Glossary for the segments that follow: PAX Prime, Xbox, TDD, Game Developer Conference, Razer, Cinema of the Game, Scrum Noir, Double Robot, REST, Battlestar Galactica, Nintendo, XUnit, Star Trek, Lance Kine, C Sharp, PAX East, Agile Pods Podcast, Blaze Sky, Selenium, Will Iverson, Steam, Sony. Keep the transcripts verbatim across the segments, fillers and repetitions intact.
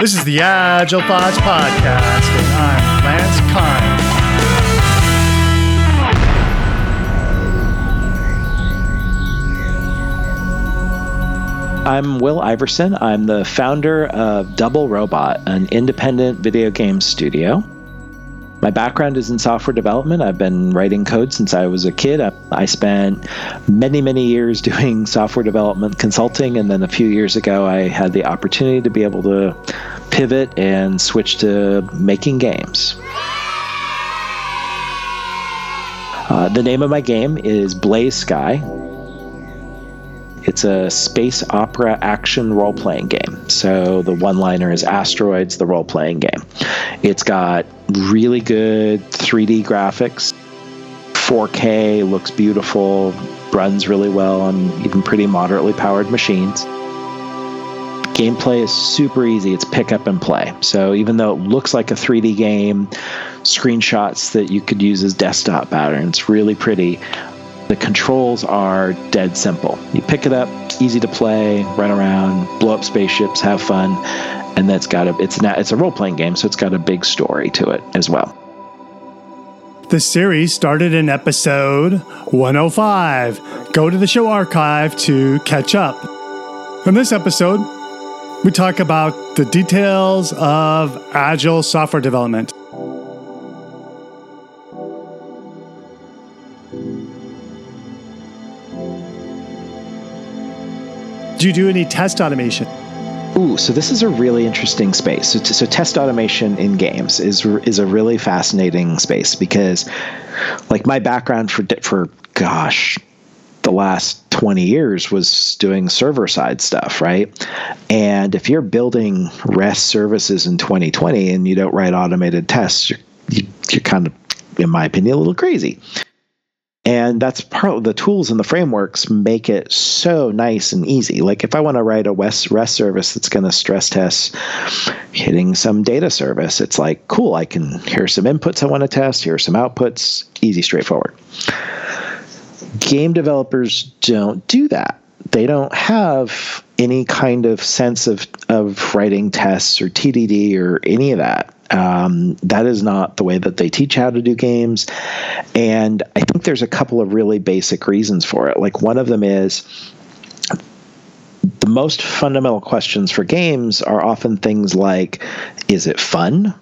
This is the Agile Pods Podcast, and I'm Lance Kine. I'm Will Iverson. I'm the founder of Double Robot, an independent video game studio. My background is in software development. I've been writing code since I was a kid. I, I spent many, many years doing software development consulting, and then a few years ago, I had the opportunity to be able to pivot and switch to making games. Uh, the name of my game is Blaze Sky. It's a space opera action role-playing game. So the one-liner is Asteroids, the role-playing game. It's got really good three D graphics, four K, looks beautiful, runs really well on even pretty moderately powered machines. Gameplay is super easy. It's pick up and play. So even though it looks like a three D game, screenshots that you could use as desktop patterns, really pretty. The controls are dead simple. You pick it up, easy to play, run around, blow up spaceships, have fun, and that's got a. It's not. It's a role-playing game, so it's got a big story to it as well. The series started in episode one oh five. Go to the show archive to catch up. In this episode, we talk about the details of agile software development. Do you do any test automation? Ooh, so this is a really interesting space. So, t- so test automation in games is r- is a really fascinating space because, like, my background for di- for gosh, the last twenty years was doing server side stuff, right? And if you're building REST services in twenty twenty and you don't write automated tests, you're, you're kind of, in my opinion, a little crazy. And that's part of the tools and the frameworks make it so nice and easy. Like if I want to write a REST service that's going to stress test hitting some data service, it's like, cool, I can, here's some inputs I want to test, here's some outputs, easy, straightforward. Game developers don't do that. They don't have any kind of sense of, of writing tests or T D D or any of that. Um, that is not the way that they teach how to do games. And I think there's a couple of really basic reasons for it. Like one of them is the most fundamental questions for games are often things like, is it fun?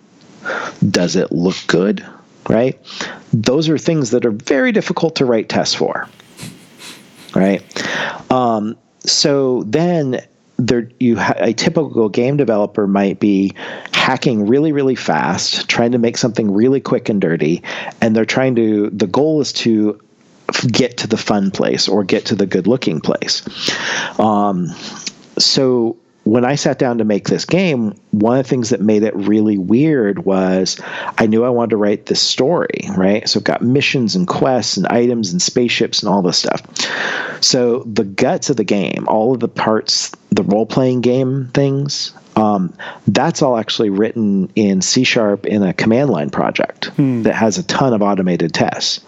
Does it look good? Right? Those are things that are very difficult to write tests for. Right? Um, so then there, you ha- a typical game developer might be hacking really, really fast, trying to make something really quick and dirty, and they're trying to, the goal is to get to the fun place or get to the good-looking place. Um, so when I sat down to make this game, one of the things that made it really weird was I knew I wanted to write this story, right? So I've got missions and quests and items and spaceships and all this stuff. So the guts of the game, all of the parts, the role-playing game things, um, that's all actually written in C Sharp in a command line project hmm. that has a ton of automated tests.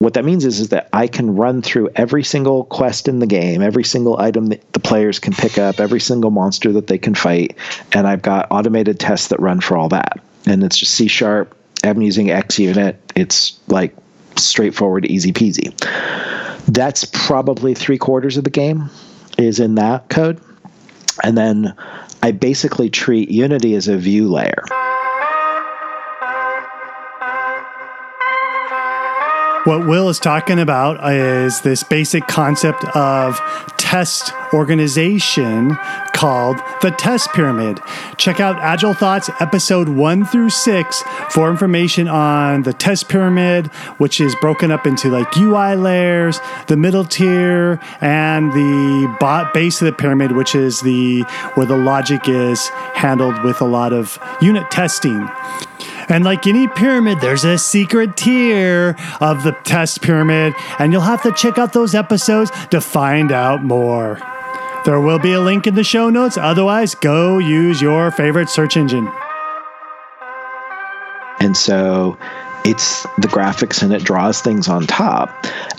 What that means is, is that I can run through every single quest in the game, every single item that the players can pick up, every single monster that they can fight, and I've got automated tests that run for all that. And it's just C Sharp. I'm using XUnit. It's like straightforward, easy peasy. That's probably three quarters of the game is in that code. And then I basically treat Unity as a view layer. What Will is talking about is this basic concept of test organization called the test pyramid. Check out Agile Thoughts episode one through six for information on the test pyramid, which is broken up into like U I layers, the middle tier, and the bot base of the pyramid, which is the where the logic is handled with a lot of unit testing. And like any pyramid, there's a secret tier of the test pyramid, and you'll have to check out those episodes to find out more. There will be a link in the show notes. Otherwise, go use your favorite search engine. And so it's the graphics, and it draws things on top.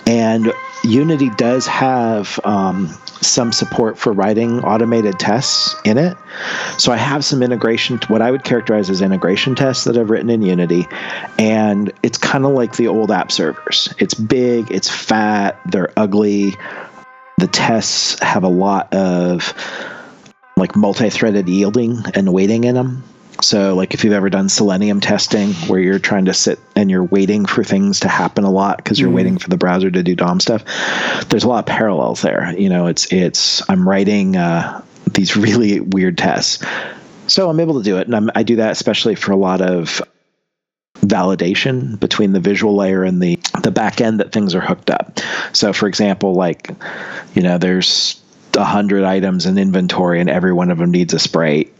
And Unity does have um, some support for writing automated tests in it. So I have some integration, what I would characterize as integration tests that I've written in Unity. And it's kind of like the old app servers. It's big, it's fat, they're ugly. The tests have a lot of like multi-threaded yielding and waiting in them. So like if you've ever done Selenium testing where you're trying to sit and you're waiting for things to happen a lot because you're mm-hmm. waiting for the browser to do D O M stuff, there's a lot of parallels there. You know, it's, it's, I'm writing uh, these really weird tests. So I'm able to do it. And I'm, I do that especially for a lot of validation between the visual layer and the, the back end that things are hooked up. So for example, like, you know, there's a hundred items in inventory and every one of them needs a sprite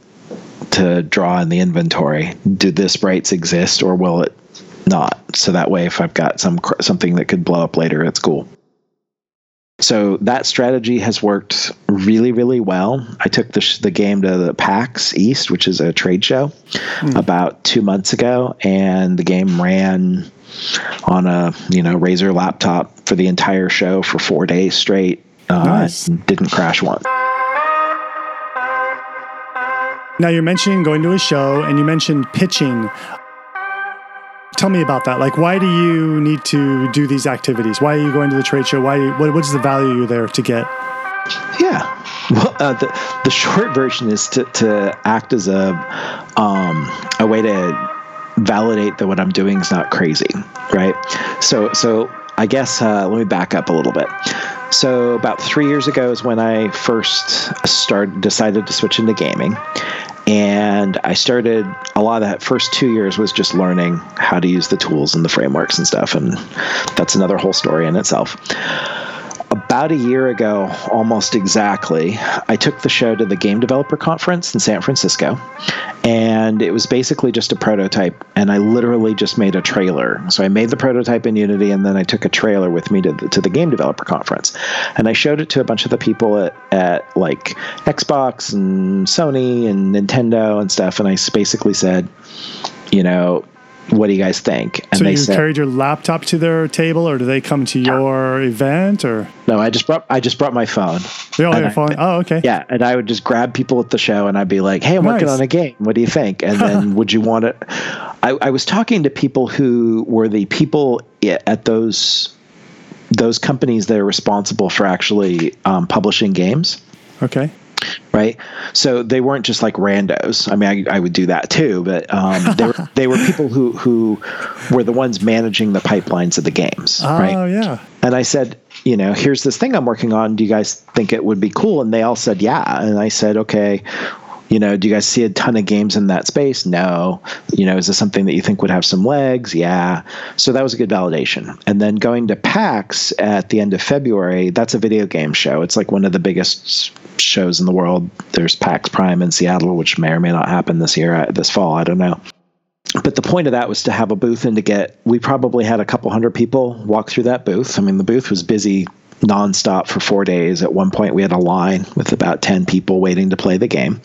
to draw in the inventory. Do the sprites exist or will it not? So that way, if I've got some something that could blow up later, it's cool. So that strategy has worked really, really well. I took the, sh- the game to the PAX East, which is a trade show, mm. about two months ago, and the game ran on a you know Razer laptop for the entire show for four days straight. Uh, nice. Didn't crash once. Now, you're mentioning going to a show and you mentioned pitching. Tell me about that. Like, why do you need to do these activities? Why are you going to the trade show? Why? What, what's the value you're there to get? Yeah. Well, uh, the, the short version is to, to act as a, um, a way to validate that what I'm doing is not crazy, right? So, so I guess uh, let me back up a little bit. So about three years ago is when I first started, decided to switch into gaming. And I started, a lot of that first two years was just learning how to use the tools and the frameworks and stuff. And that's another whole story in itself. About a year ago, almost exactly, I took the show to the Game Developer Conference in San Francisco. And it was basically just a prototype. And I literally just made a trailer. So I made the prototype in Unity, and then I took a trailer with me to the, to the Game Developer Conference. And I showed it to a bunch of the people at, at like Xbox and Sony and Nintendo and stuff. And I basically said, you know, what do you guys think? And so they you said, carried your laptop to their table, or do they come to yeah. your event? Or no, I just brought I just brought my phone. They all had a phone. I, oh, okay. Yeah, and I would just grab people at the show, and I'd be like, "Hey, I'm nice. working on a game. What do you think?" And then, would you want to? I, I was talking to people who were the people at those those companies that are responsible for actually um, publishing games. Okay. Right. So they weren't just like randos. I mean, I, I would do that too, but um, they were, they were people who, who were the ones managing the pipelines of the games. Oh, right? Oh, yeah. And I said, you know, here's this thing I'm working on. Do you guys think it would be cool? And they all said, yeah. And I said, okay, you know, do you guys see a ton of games in that space? No. You know, is this something that you think would have some legs? Yeah. So that was a good validation. And then going to PAX at the end of February, that's a video game show. It's like one of the biggest shows in the world. There's PAX Prime in Seattle, which may or may not happen this year, this fall. I don't know. But the point of that was to have a booth and to get, we probably had a couple hundred people walk through that booth. I mean, the booth was busy nonstop for four days. At one point, we had a line with about ten people waiting to play the game.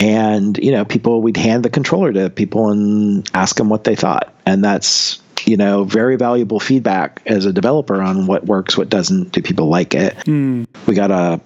And, you know, people, we'd hand the controller to people and ask them what they thought. And that's, you know, very valuable feedback as a developer on what works, what doesn't, do people like it. Mm. We got a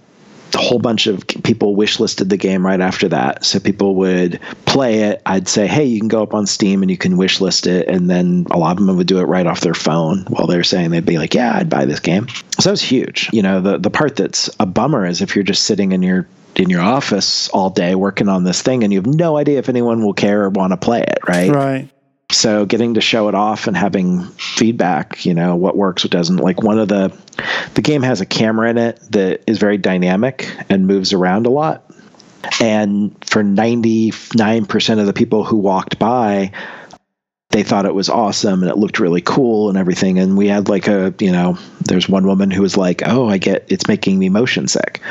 a whole bunch of people wish listed the game right after that. So people would play it. I'd say, hey, you can go up on Steam and you can wish list it. And then a lot of them would do it right off their phone while they're saying, they'd be like, yeah, I'd buy this game. So it's huge. You know, the, the part that's a bummer is if you're just sitting in your, in your office all day working on this thing and you have no idea if anyone will care or want to play it. Right. Right. So getting to show it off and having feedback, you know, what works, what doesn't. Like one of the, the game has a camera in it that is very dynamic and moves around a lot. And for ninety-nine percent of the people who walked by, they thought it was awesome and it looked really cool and everything. And we had like a, you know, there's one woman who was like, oh, I get, it's making me motion sick.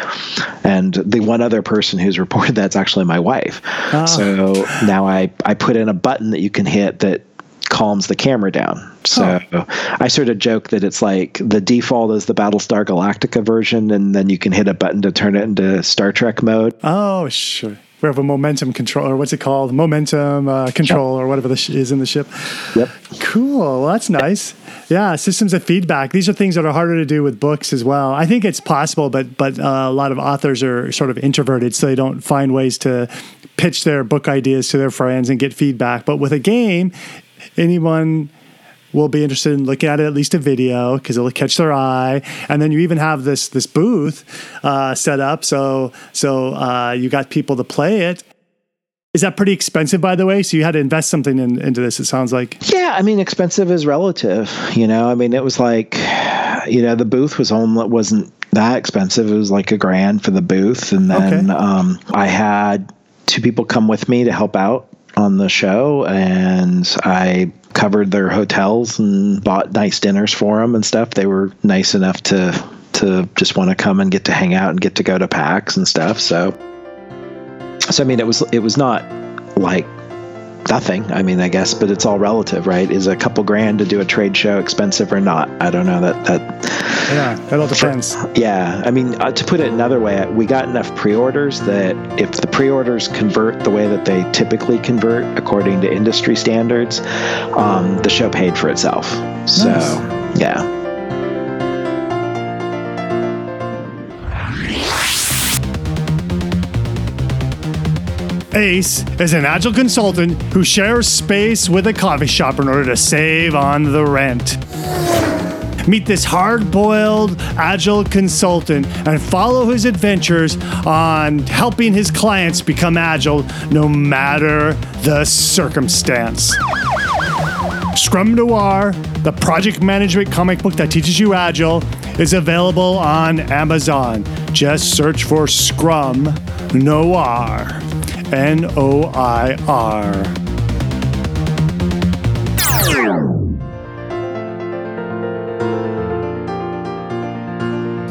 And the one other person who's reported that's actually my wife. Oh. So now I, I put in a button that you can hit that calms the camera down. So oh. I sort of joke that it's like the default is the Battlestar Galactica version. And then you can hit a button to turn it into Star Trek mode. Oh, sure. we have a momentum control, or what's it called? Momentum uh, control, or whatever the sh- is in the ship. Yep. Cool. Well, that's nice. Yeah, systems of feedback. These are things that are harder to do with books as well. I think it's possible, but but uh, a lot of authors are sort of introverted, so they don't find ways to pitch their book ideas to their friends and get feedback. But with a game, anyone will be interested in looking at it, at least a video, because it'll catch their eye. And then you even have this this booth uh, set up, so so uh, you got people to play it. Is that pretty expensive, by the way? So you had to invest something in, into this, it sounds like. Yeah, I mean, expensive is relative. You know, I mean, it was like, you know, the booth was only, wasn't that expensive. It was like a grand for the booth. And then okay. um, I had two people come with me to help out on the show, and I covered their hotels and bought nice dinners for them and stuff. They were nice enough to to just want to come and get to hang out and get to go to PAX and stuff. So, so I mean, it was it was not like nothing. I mean, I guess, but it's all relative, right? Is a couple grand to do a trade show expensive or not? I don't know that. that yeah, that all depends. Yeah, I mean, uh, to put it another way, we got enough pre-orders that if the pre-orders convert the way that they typically convert according to industry standards, um, the show paid for itself. So, nice. Yeah. Ace is an agile consultant who shares space with a coffee shop in order to save on the rent. Meet this hard-boiled agile consultant and follow his adventures on helping his clients become agile no matter the circumstance. Scrum Noir, the project management comic book that teaches you agile, is available on Amazon. Just search for Scrum Noir. N O I R.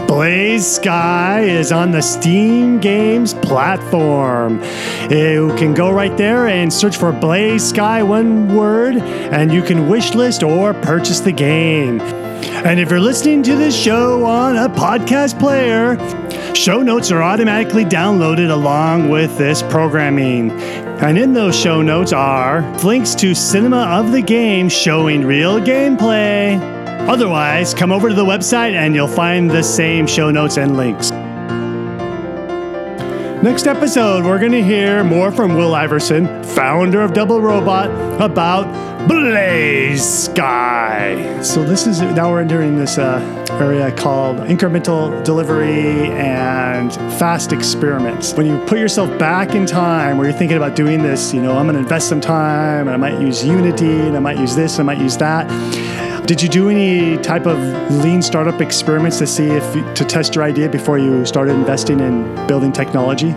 Blaze Sky is on the Steam Games platform. You can go right there and search for Blaze Sky, one word, and you can wishlist or purchase the game. And if you're listening to this show on a podcast player, show notes are automatically downloaded along with this programming. And in those show notes are links to Cinema of the Game showing real gameplay. Otherwise, come over to the website and you'll find the same show notes and links. Next episode, we're going to hear more from Will Iverson, founder of Double Robot, about Blaze Sky. So this is, now we're entering this uh, area called incremental delivery and fast experiments. When you put yourself back in time where you're thinking about doing this, you know, I'm going to invest some time and I might use Unity and I might use this and I might use that. Did you do any type of lean startup experiments to see if, to test your idea before you started investing in building technology?